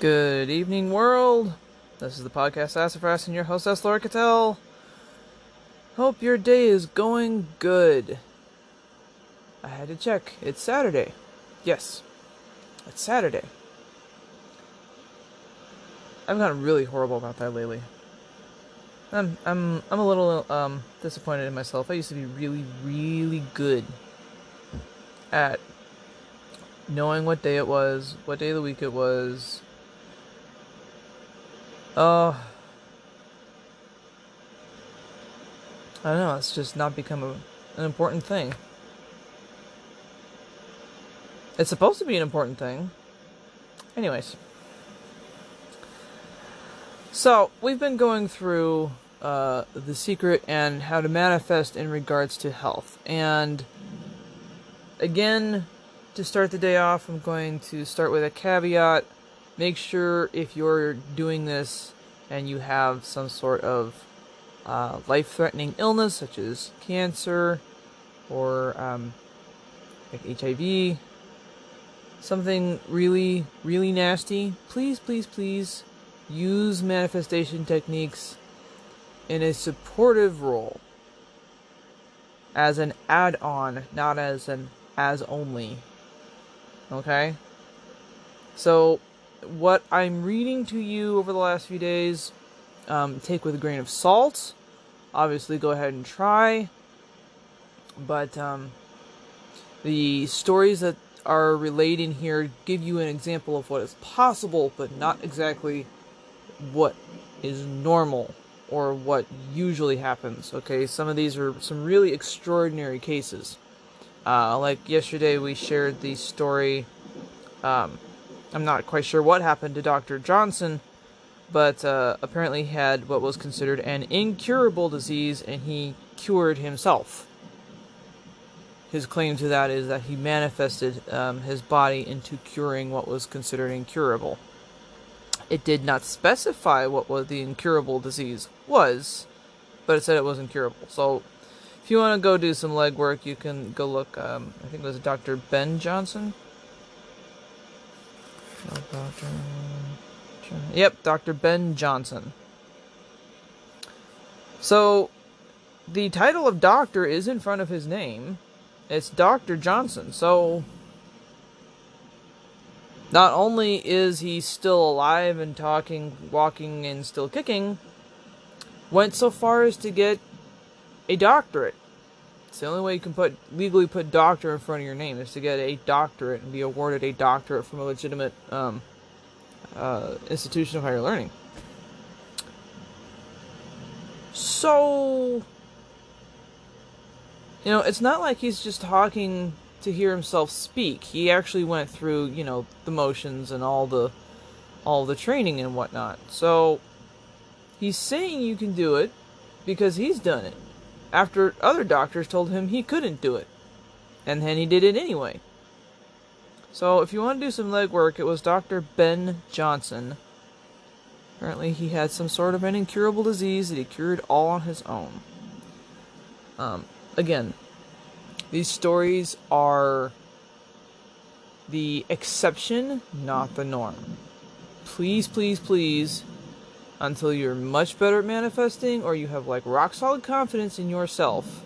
Good evening, world. This is the podcast Sassafras and your hostess, Laura Cattell. Hope your day is going good. I had to check. It's Saturday. Yes, it's Saturday. I've gotten really horrible about that lately. I'm a little disappointed in myself. I used to be really, really good at knowing what day it was, what day of the week it was. I don't know, it's just not become an important thing. It's supposed to be an important thing. Anyways. So, we've been going through The Secret and how to manifest in regards to health. And, again, to start the day off, I'm going to start with a caveat. Make sure if you're doing this and you have some sort of life-threatening illness, such as cancer or like HIV, something really, really nasty, please use manifestation techniques in a supportive role, as an add-on, not as an as-only, okay? So, what I'm reading to you over the last few days, take with a grain of salt. Obviously, go ahead and try. But the stories that are relayed in here give you an example of what is possible, but not exactly what is normal or what usually happens. Okay, some of these are some really extraordinary cases. Like yesterday, we shared the story. I'm not quite sure what happened to Dr. Johnson, but apparently he had what was considered an incurable disease, and he cured himself. His claim to that is that he manifested his body into curing what was considered incurable. It did not specify what was the incurable disease was, but it said it was incurable. So if you want to go do some legwork, you can go look. I think it was Dr. Ben Johnson. Yep, Dr. Ben Johnson. So, the title of doctor is in front of his name. It's Dr. Johnson. So, not only is he still alive and talking, walking, and still kicking, went so far as to get a doctorate. It's the only way you can legally put doctor in front of your name, is to get a doctorate and be awarded a doctorate from a legitimate institution of higher learning. So, you know, it's not like he's just talking to hear himself speak. He actually went through, you know, the motions and all the training and whatnot. So, he's saying you can do it because he's done it, after other doctors told him he couldn't do it. And then he did it anyway. So, if you want to do some legwork, it was Dr. Ben Johnson. Apparently, he had some sort of an incurable disease that he cured all on his own. Again, these stories are the exception, not the norm. Please, until you're much better at manifesting, or you have, like, rock-solid confidence in yourself,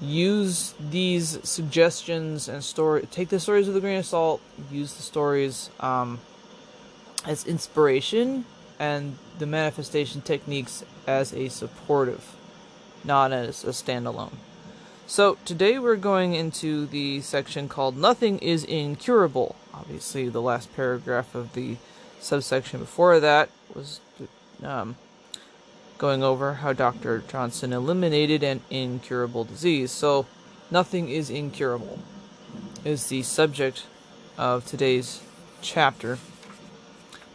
use these suggestions and story. Take the stories with a grain of salt. Use the stories as inspiration, and the manifestation techniques as a supportive, not as a standalone. So today we're going into the section called "Nothing is Incurable." Obviously, the last paragraph of the subsection before that was going over how Dr. Johnson eliminated an incurable disease. So, nothing is incurable is the subject of today's chapter.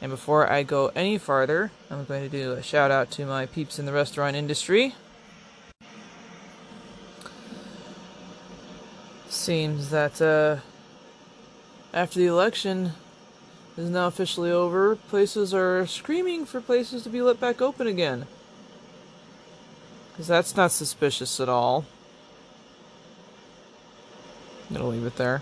And before I go any farther, I'm going to do a shout out to my peeps in the restaurant industry. Seems that after the election is now officially over, places are screaming for places to be let back open again. Because that's not suspicious at all. I'm going to leave it there.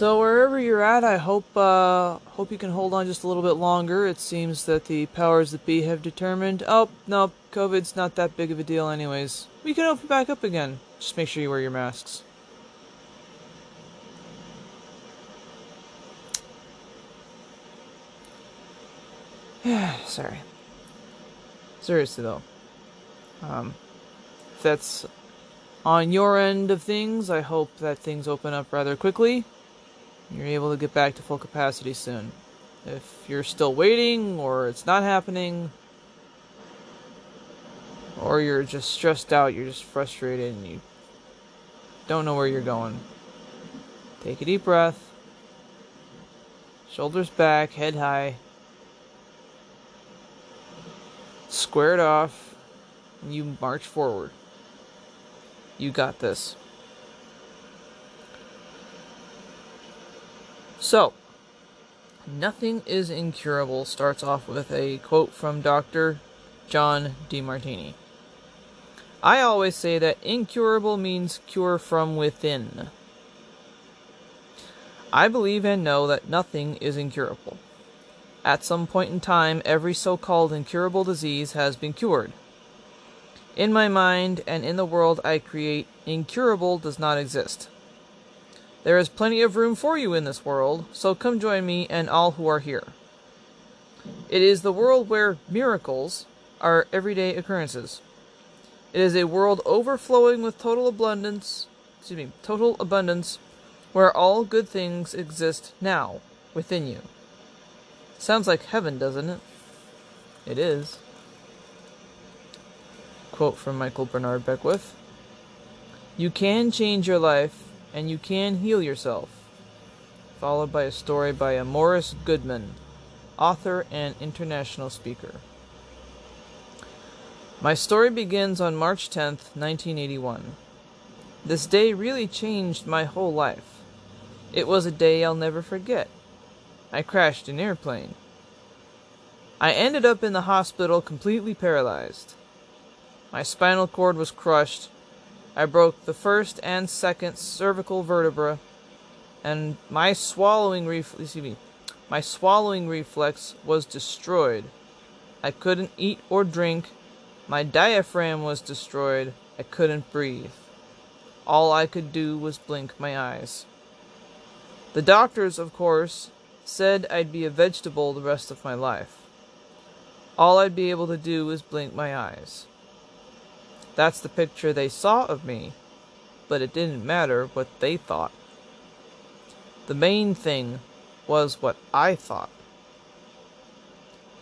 So wherever you're at, I hope you can hold on just a little bit longer. It seems that the powers that be have determined, oh, no, COVID's not that big of a deal anyways. We can open back up again. Just make sure you wear your masks. Sorry. Seriously though, if that's on your end of things, I hope that things open up rather quickly and you're able to get back to full capacity soon. If you're still waiting, or it's not happening, or you're just stressed out, you're just frustrated and you don't know where you're going, take a deep breath, shoulders back, head high, square it off, and you march forward. You got this. So, nothing is incurable starts off with a quote from Dr. John Demartini. I always say that incurable means cure from within. I believe and know that nothing is incurable. At some point in time, every so-called incurable disease has been cured. In my mind and in the world I create, incurable does not exist. There is plenty of room for you in this world, so come join me and all who are here. It is the world where miracles are everyday occurrences. It is a world overflowing with total abundance, where all good things exist now within you. Sounds like heaven, doesn't it? It is. Quote from Michael Bernard Beckwith. You can change your life, and you can heal yourself. Followed by a story by a Morris Goodman, author and international speaker. My story begins on March 10th, 1981. This day really changed my whole life. It was a day I'll never forget. I crashed an airplane. I ended up in the hospital completely paralyzed. My spinal cord was crushed. I broke the first and second cervical vertebra, and my swallowing reflex was destroyed. I couldn't eat or drink. My diaphragm was destroyed. I couldn't breathe. All I could do was blink my eyes. The doctors, of course, said I'd be a vegetable the rest of my life. All I'd be able to do was blink my eyes. That's the picture they saw of me, but it didn't matter what they thought. The main thing was what I thought.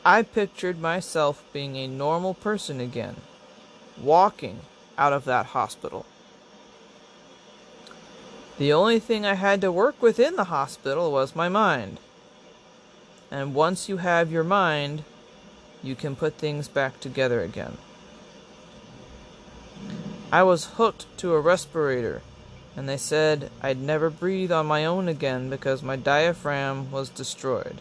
I pictured myself being a normal person again, walking out of that hospital. The only thing I had to work with in the hospital was my mind. And once you have your mind, you can put things back together again. I was hooked to a respirator, and they said I'd never breathe on my own again because my diaphragm was destroyed.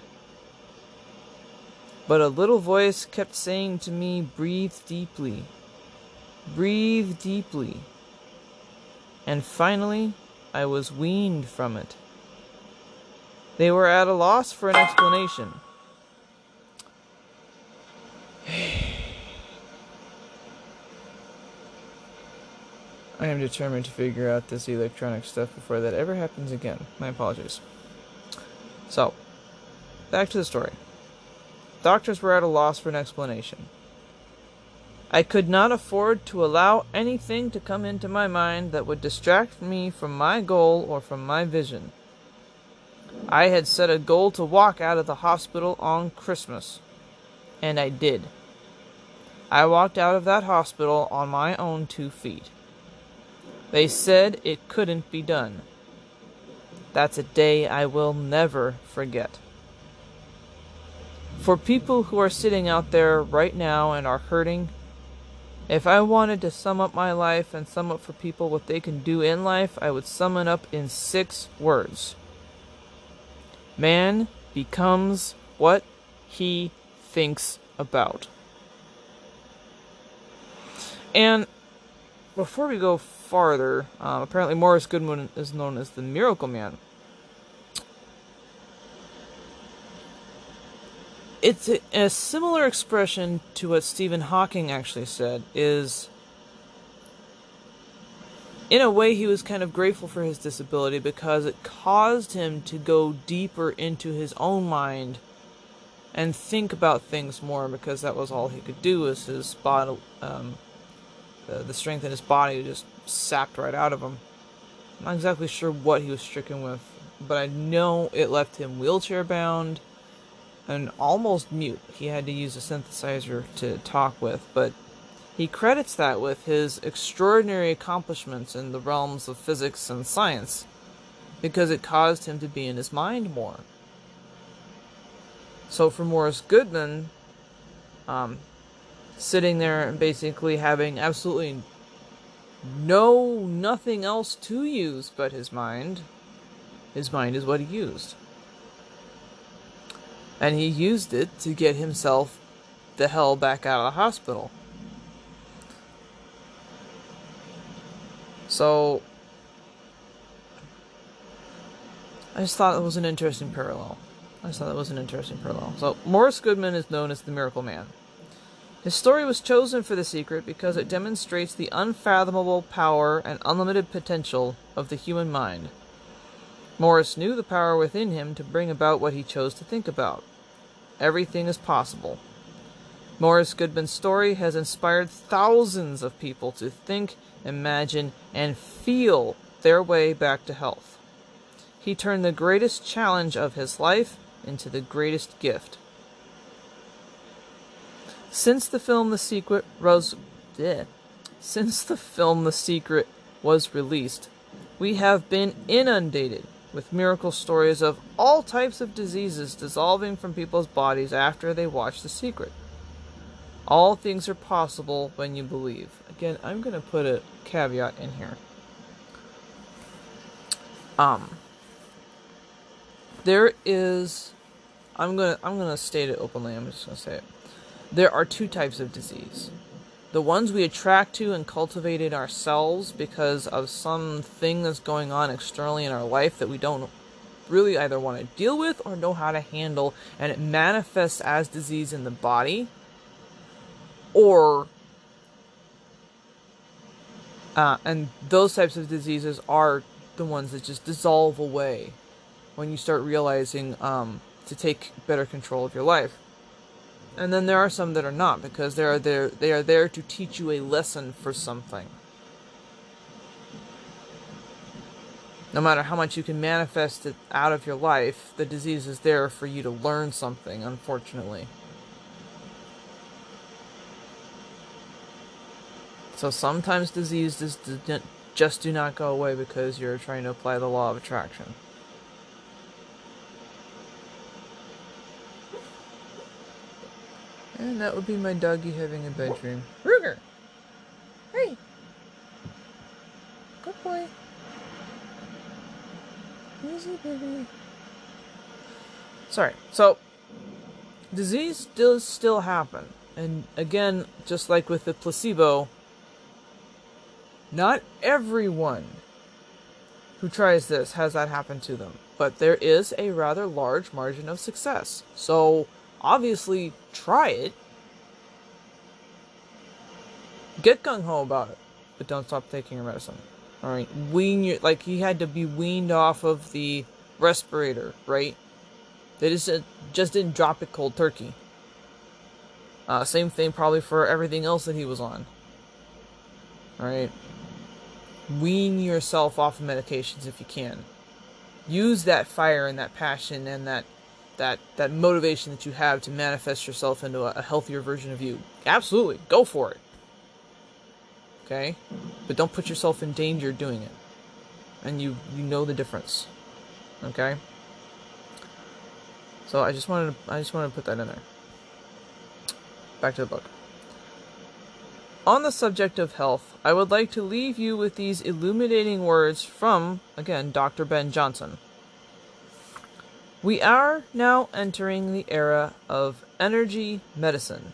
But a little voice kept saying to me, breathe deeply, breathe deeply. And finally, I was weaned from it. They were at a loss for an explanation. I am determined to figure out this electronic stuff before that ever happens again. My apologies. So, back to the story. Doctors were at a loss for an explanation. I could not afford to allow anything to come into my mind that would distract me from my goal or from my vision. I had set a goal to walk out of the hospital on Christmas, and I did. I walked out of that hospital on my own 2 feet. They said it couldn't be done. That's a day I will never forget. For people who are sitting out there right now and are hurting, if I wanted to sum up my life and sum up for people what they can do in life, I would sum it up in 6 words. Man becomes what he thinks about. And before we go farther, apparently Morris Goodman is known as the Miracle Man. It's a similar expression to what Stephen Hawking actually said, is in a way he was kind of grateful for his disability because it caused him to go deeper into his own mind and think about things more, because that was all he could do, was his body, the strength in his body just sapped right out of him. I'm not exactly sure what he was stricken with, but I know it left him wheelchair bound and almost mute. He had to use a synthesizer to talk with, but he credits that with his extraordinary accomplishments in the realms of physics and science, because it caused him to be in his mind more. So for Morris Goodman, sitting there and basically having absolutely nothing else to use but his mind is what he used. And he used it to get himself the hell back out of the hospital. So, I just thought it was an interesting parallel. So, Morris Goodman is known as the Miracle Man. His story was chosen for The Secret because it demonstrates the unfathomable power and unlimited potential of the human mind. Morris knew the power within him to bring about what he chose to think about. Everything is possible. Morris Goodman's story has inspired thousands of people to think, imagine, and feel their way back to health. He turned the greatest challenge of his life into the greatest gift. Since the film The Secret was released, we have been inundated with miracle stories of all types of diseases dissolving from people's bodies after they watch The Secret. All things are possible when you believe. Again, I'm going to put a caveat in here. There is, I'm going to state it openly. I'm just going to say it. There are two types of disease. The ones we attract to and cultivate in ourselves because of something that's going on externally in our life that we don't really either want to deal with or know how to handle, and it manifests as disease in the body, or and those types of diseases are the ones that just dissolve away when you start realizing to take better control of your life. And then there are some that are not, because they are there to teach you a lesson for something. No matter how much you can manifest it out of your life, the disease is there for you to learn something, unfortunately. So sometimes diseases just do not go away because you're trying to apply the law of attraction. And that would be my doggy having a bed dream. Ruger! Hey! Good boy. Easy, baby. Sorry. So, disease does still happen. And again, just like with the placebo, not everyone who tries this has that happen to them. But there is a rather large margin of success. So, obviously, try it. Get gung-ho about it, but don't stop taking your medicine. Alright, like, he had to be weaned off of the respirator, right? They just didn't drop it cold turkey. Same thing probably for everything else that he was on. Alright? Wean yourself off of medications if you can. Use that fire and that passion and that motivation that you have to manifest yourself into a healthier version of you. Absolutely. Go for it. Okay? But don't put yourself in danger doing it. And you know the difference. Okay? So I just wanted to put that in there. Back to the book. On the subject of health, I would like to leave you with these illuminating words from, again, Dr. Ben Johnson. We are now entering the era of energy medicine.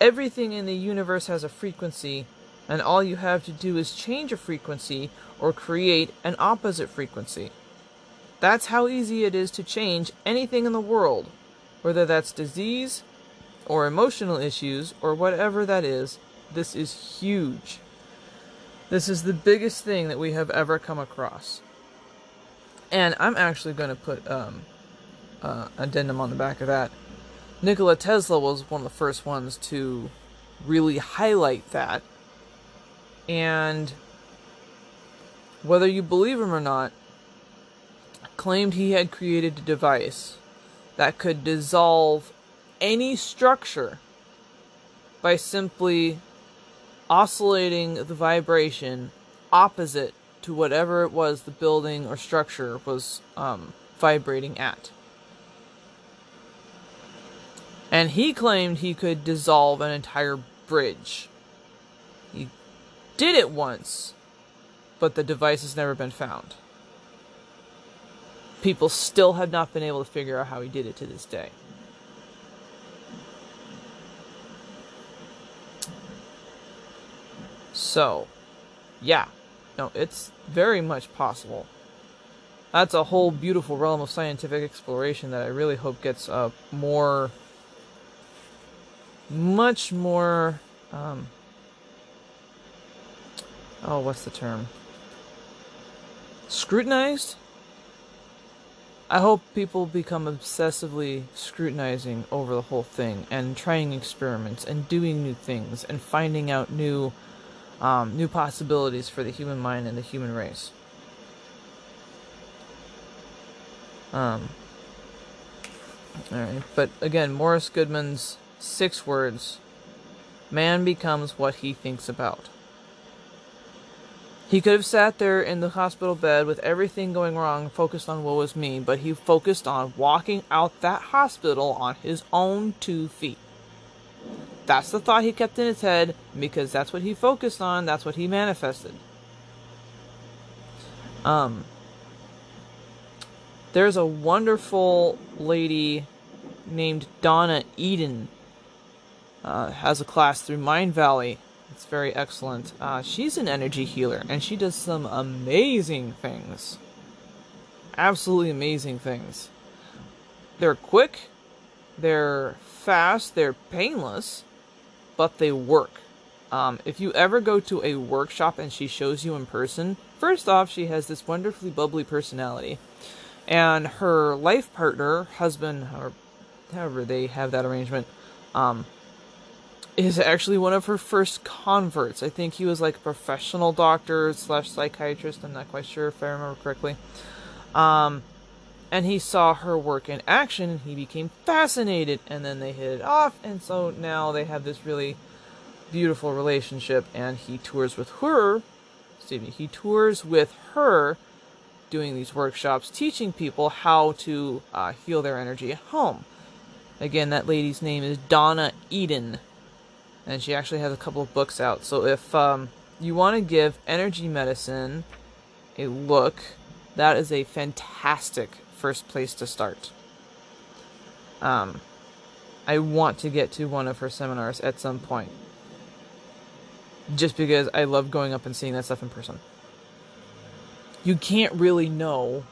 Everything in the universe has a frequency, and all you have to do is change a frequency or create an opposite frequency. That's how easy it is to change anything in the world, Whether that's disease or emotional issues or whatever that is, this is huge. This is the biggest thing that we have ever come across. And I'm actually going to put addendum on the back of that. Nikola Tesla was one of the first ones to really highlight that. And whether you believe him or not, claimed he had created a device that could dissolve any structure by simply oscillating the vibration opposite to whatever it was the building or structure was vibrating at. And he claimed he could dissolve an entire bridge. He did it once, but the device has never been found. People still have not been able to figure out how he did it to this day. So, yeah. No, it's very much possible. That's a whole beautiful realm of scientific exploration that I really hope gets scrutinized? I hope people become obsessively scrutinizing over the whole thing, and trying experiments, and doing new things, and finding out new possibilities for the human mind and the human race. Alright, but again, Morris Goodman's 6 words, man becomes what he thinks about. He could have sat there in the hospital bed with everything going wrong, focused on woe is me, but he focused on walking out that hospital on his own 2 feet. That's the thought he kept in his head, because that's what he focused on, that's what he manifested. There's a wonderful lady named Donna Eden. Has a class through Mind Valley. It's very excellent. She's an energy healer, and she does some amazing things. Absolutely amazing things. They're quick, they're fast, they're painless, but they work. If you ever go to a workshop and she shows you in person, first off, she has this wonderfully bubbly personality, and her life partner, husband, or however they have that arrangement, is actually one of her first converts. I think he was like a professional doctor / psychiatrist, I'm not quite sure if I remember correctly. And he saw her work in action, and he became fascinated, and then they hit it off, and so now they have this really beautiful relationship, and he tours with her, doing these workshops, teaching people how to heal their energy at home. Again, that lady's name is Donna Eden, and she actually has a couple of books out, so if you want to give energy medicine a look, that is a fantastic first place to start. I want to get to one of her seminars at some point, just because I love going up and seeing that stuff in person. You can't really know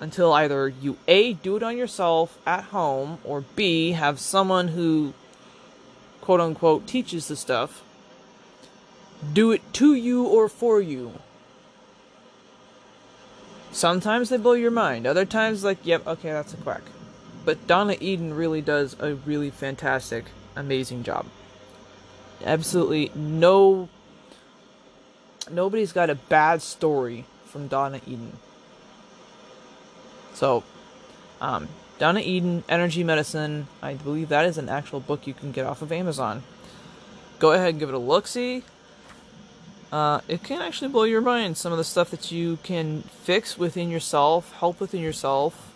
until either you A, do it on yourself at home, or B, have someone who quote unquote teaches the stuff do it to you or for you. Sometimes they blow your mind. Other times, like, yep, okay, that's a quack. But Donna Eden really does a really fantastic, amazing job. Absolutely nobody's got a bad story from Donna Eden. So, Donna Eden, Energy Medicine, I believe that is an actual book you can get off of Amazon. Go ahead and give it a look-see. It can actually blow your mind, some of the stuff that you can fix within yourself, help within yourself,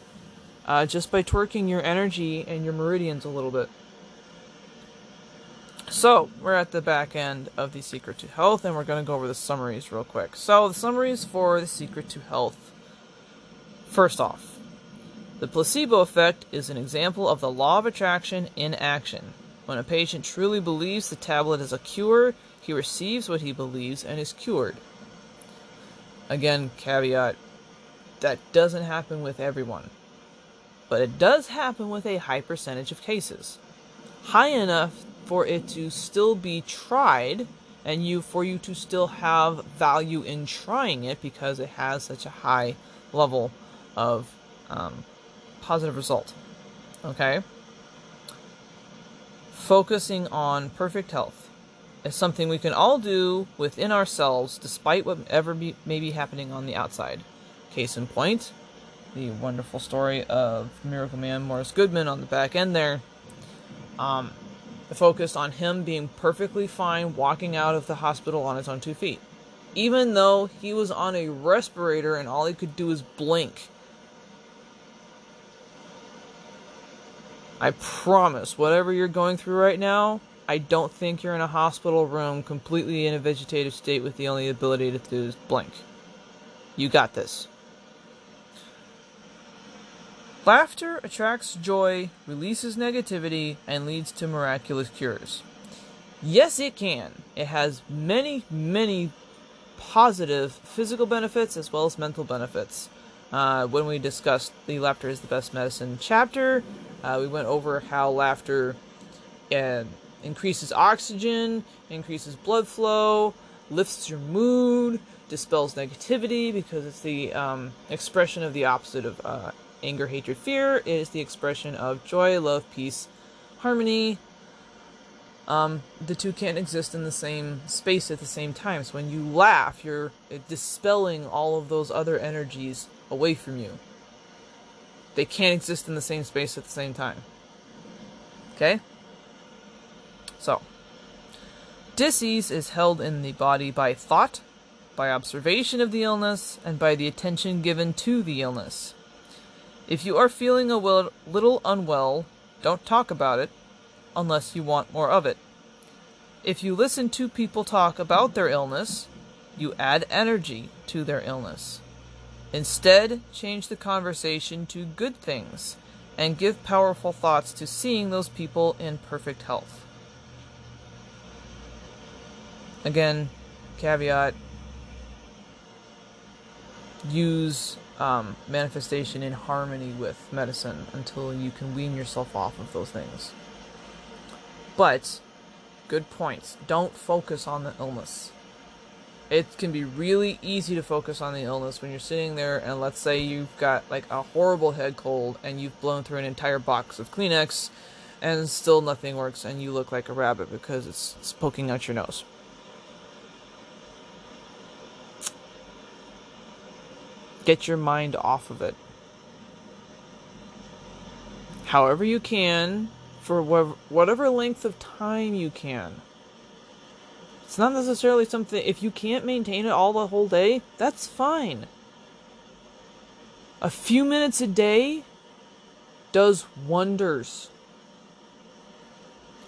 just by twerking your energy and your meridians a little bit. So, we're at the back end of The Secret to Health, and we're going to go over the summaries real quick. So, the summaries for The Secret to Health. First off, the placebo effect is an example of the law of attraction in action. When a patient truly believes the tablet is a cure, he receives what he believes and is cured. Again, caveat, that doesn't happen with everyone. but it does happen with a high percentage of cases, high enough for it to still be tried and for you to still have value in trying it because it has such a high level of positive result. Okay? Focusing on perfect health is something we can all do within ourselves despite whatever may be happening on the outside. Case in point, the wonderful story of Miracle Man Morris Goodman on the back end there. Focused on him being perfectly fine walking out of the hospital on his own two feet. Even though he was on a respirator and all he could do is blink. I promise, whatever you're going through right now, I don't think you're in a hospital room completely in a vegetative state with the only ability to do is blink. You got this. Laughter attracts joy, releases negativity, and leads to miraculous cures. Yes, it can. It has many, many positive physical benefits as well as mental benefits. When we discussed the Laughter is the Best Medicine chapter, we went over how laughter increases oxygen, increases blood flow, lifts your mood, dispels negativity because it's the expression of the opposite of anger, hatred, fear. It is the expression of joy, love, peace, harmony. The two can't exist in the same space at the same time. So when you laugh, you're dispelling all of those other energies away from you. They can't exist in the same space at the same time. Okay? So, disease is held in the body by thought, by observation of the illness, and by the attention given to the illness. If you are feeling a little unwell, don't talk about it, unless you want more of it. If you listen to people talk about their illness, you add energy to their illness. Instead, change the conversation to good things, and give powerful thoughts to seeing those people in perfect health. Again, caveat, use manifestation in harmony with medicine until you can wean yourself off of those things. But, good points. Don't focus on the illness. It can be really easy to focus on the illness when you're sitting there and let's say you've got like a horrible head cold and you've blown through an entire box of Kleenex and still nothing works and you look like a rabbit because it's poking out your nose. Get your mind off of it. However you can, for whatever length of time you can. It's not necessarily something, if you can't maintain it all the whole day, that's fine. A few minutes a day does wonders.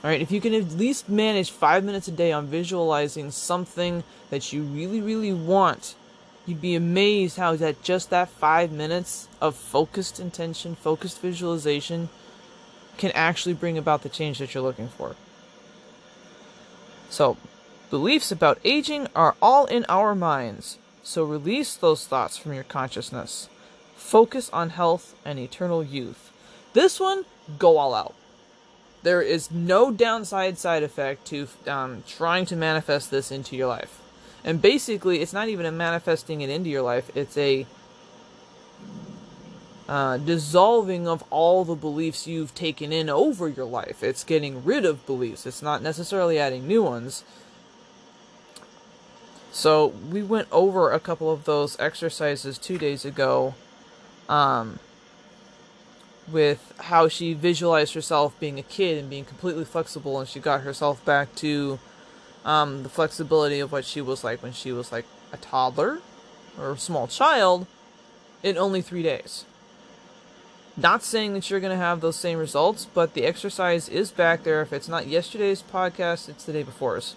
Alright, if you can at least manage 5 minutes a day on visualizing something that you really, really want, you'd be amazed how that just that 5 minutes of focused intention, focused visualization can actually bring about the change that you're looking for. So, beliefs about aging are all in our minds, so release those thoughts from your consciousness. Focus on health and eternal youth. This one, go all out. There is no downside side effect to trying to manifest this into your life. And basically, it's not even a manifesting it into your life. It's a dissolving of all the beliefs you've taken in over your life. It's getting rid of beliefs. It's not necessarily adding new ones. So, we went over a couple of those exercises 2 days ago with how she visualized herself being a kid and being completely flexible, and she got herself back to the flexibility of what she was like when she was like a toddler or a small child in only 3 days. Not saying that you're going to have those same results, but the exercise is back there. If it's not yesterday's podcast, it's the day before's.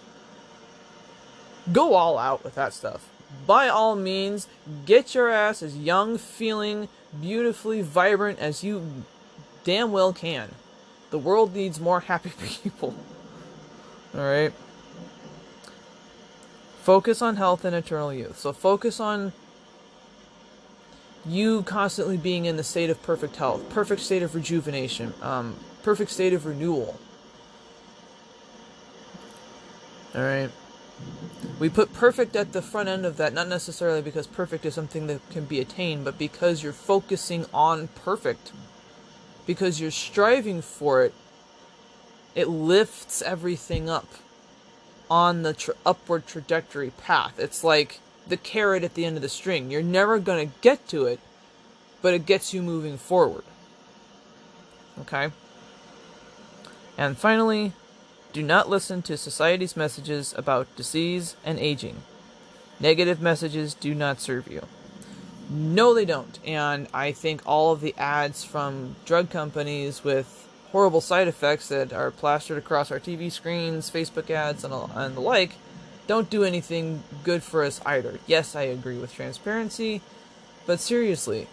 Go all out with that stuff. By all means, get your ass as young, feeling, beautifully vibrant as you damn well can. The world needs more happy people. Alright? Focus on health and eternal youth. So focus on you constantly being in the state of perfect health, perfect state of rejuvenation, perfect state of renewal. All right. We put perfect at the front end of that, not necessarily because perfect is something that can be attained, but because you're focusing on perfect, because you're striving for it, it lifts everything up on the upward trajectory path. It's like the carrot at the end of the string. You're never going to get to it, but it gets you moving forward. Okay? And finally, do not listen to society's messages about disease and aging. Negative messages do not serve you. No, they don't. And I think all of the ads from drug companies with horrible side effects that are plastered across our TV screens, Facebook ads, and the like, don't do anything good for us either. Yes, I agree with transparency, but seriously,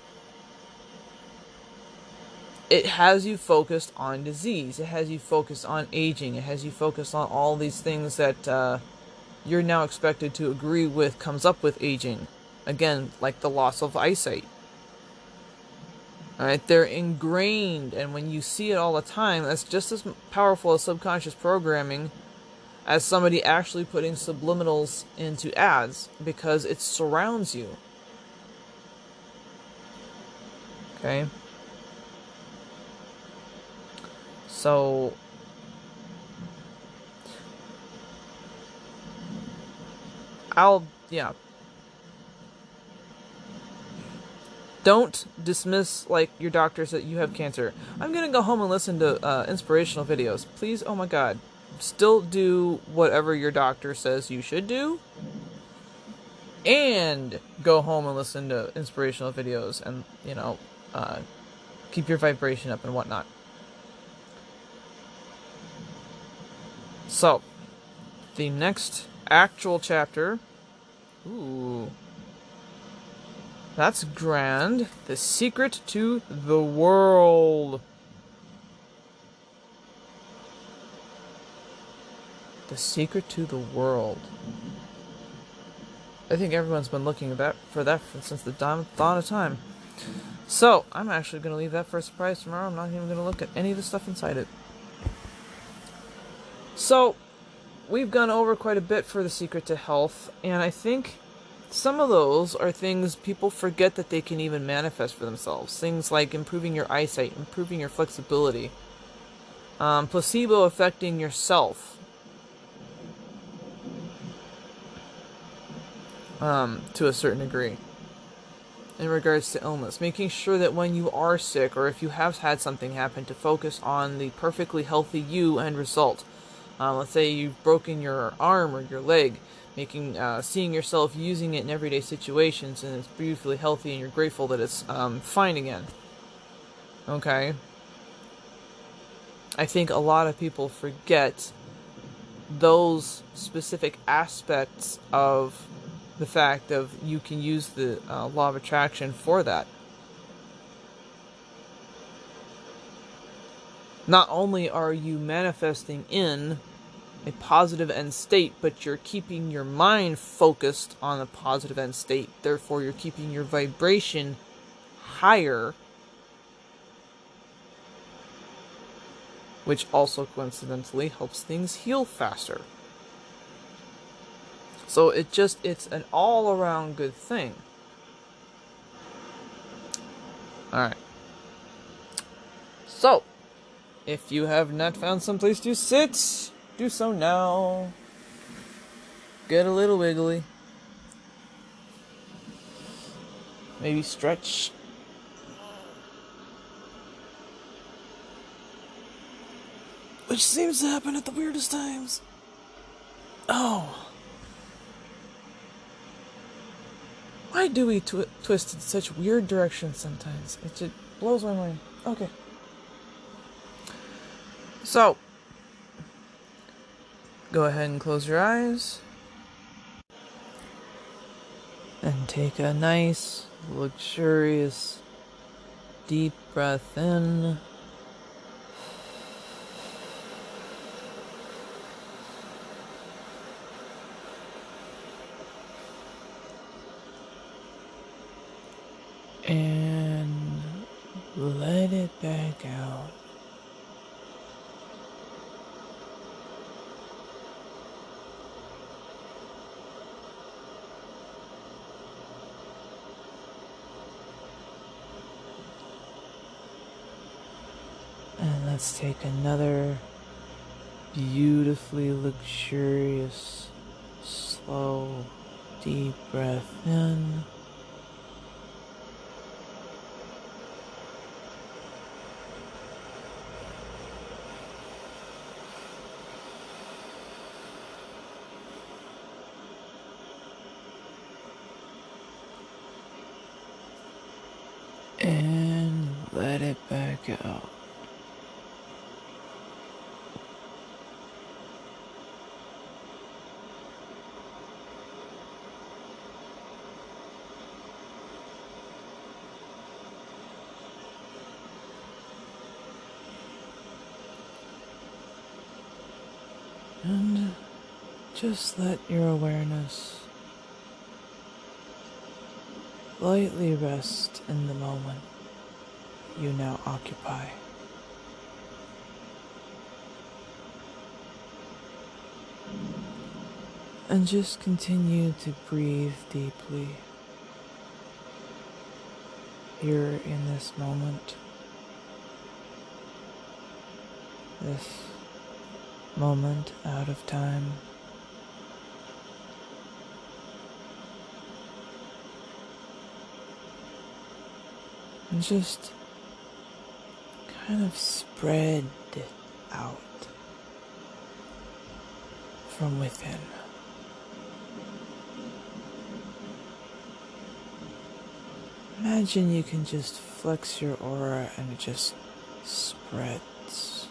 it has you focused on disease. It has you focused on aging. It has you focused on all these things that you're now expected to agree with comes up with aging. Again, like the loss of eyesight. All right, they're ingrained, and when you see it all the time, that's just as powerful as subconscious programming as somebody actually putting subliminals into ads, because it surrounds you. Okay? So, don't dismiss, like, your doctors that you have cancer. I'm going to go home and listen to inspirational videos. Please, oh my God, still do whatever your doctor says you should do. And go home and listen to inspirational videos and, you know, keep your vibration up and whatnot. So, the next actual chapter, ooh, that's grand, The Secret to the World. The Secret to the World. I think everyone's been looking at that, since the dawn of time. So, I'm actually going to leave that for a surprise tomorrow. I'm not even going to look at any of the stuff inside it. So, we've gone over quite a bit for The Secret to Health, and I think some of those are things people forget that they can even manifest for themselves. Things like improving your eyesight, improving your flexibility, placebo affecting yourself, to a certain degree, in regards to illness. Making sure that when you are sick, or if you have had something happen, to focus on the perfectly healthy you and result. Let's say you've broken your arm or your leg, seeing yourself using it in everyday situations, and it's beautifully healthy, and you're grateful that it's fine again. Okay? I think a lot of people forget those specific aspects of the fact of you can use the law of attraction for that. Not only are you manifesting in a positive end state, but you're keeping your mind focused on the positive end state. Therefore, you're keeping your vibration higher, which also coincidentally helps things heal faster. So it's an all-around good thing. Alright. So, if you have not found someplace to sit, do so now. Get a little wiggly. Maybe stretch. Which seems to happen at the weirdest times. Oh. Why do we twist in such weird directions sometimes? It just blows my mind. Okay. So, go ahead and close your eyes, and take a nice, luxurious, deep breath in, and let it back out. And let's take another beautifully luxurious, slow, deep breath in. And let it back out. And just let your awareness lightly rest in the moment you now occupy. And just continue to breathe deeply here in this moment. This moment out of time. And just kind of spread it out from within. Imagine you can just flex your aura and it just spreads.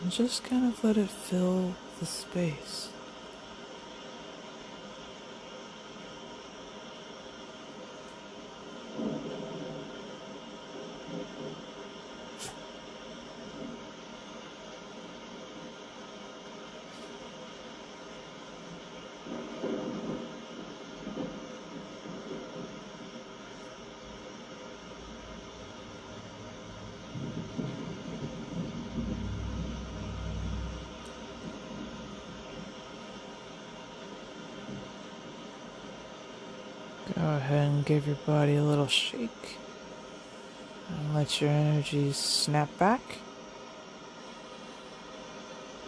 And just kind of let it fill the space. Go ahead and give your body a little shake and let your energy snap back.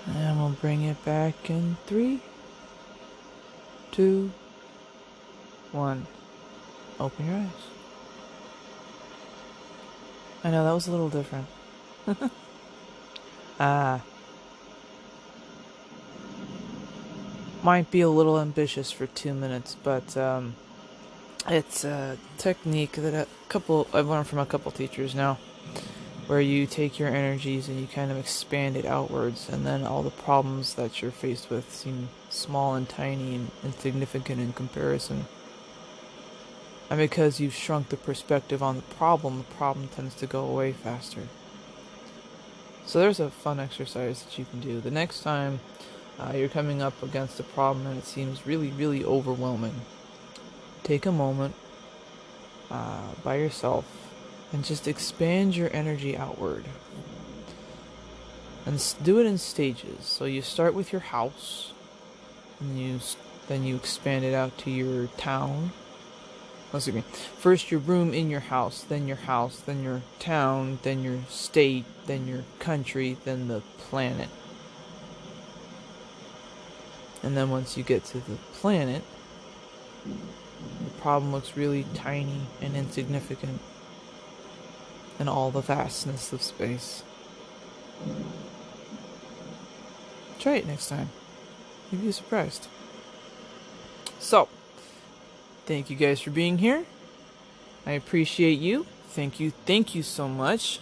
And we'll bring it back in 3, 2, 1. Open your eyes. I know that was a little different. Might be a little ambitious for 2 minutes, but it's a technique that I've learned from a couple teachers now, where you take your energies and you kind of expand it outwards, and then all the problems that you're faced with seem small and tiny and insignificant in comparison. And because you've shrunk the perspective on the problem tends to go away faster. So there's a fun exercise that you can do. The next time you're coming up against a problem and it seems really, really overwhelming, take a moment by yourself and just expand your energy outward. And do it in stages. So you start with your house, and then you expand it out to your town. First your room in your house, then your town, then your state, then your country, then the planet. And then once you get to the planet, the problem looks really tiny and insignificant in all the vastness of space. Try it next time. You'll be surprised. So, thank you guys for being here. I appreciate you. Thank you so much.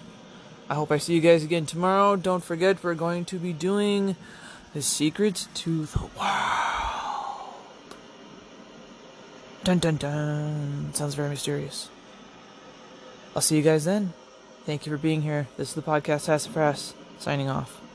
I hope I see you guys again tomorrow. Don't forget, we're going to be doing The Secret to the World. Dun dun dun. Sounds very mysterious. I'll see you guys then. Thank you for being here. This is the podcast Sassafras, signing off.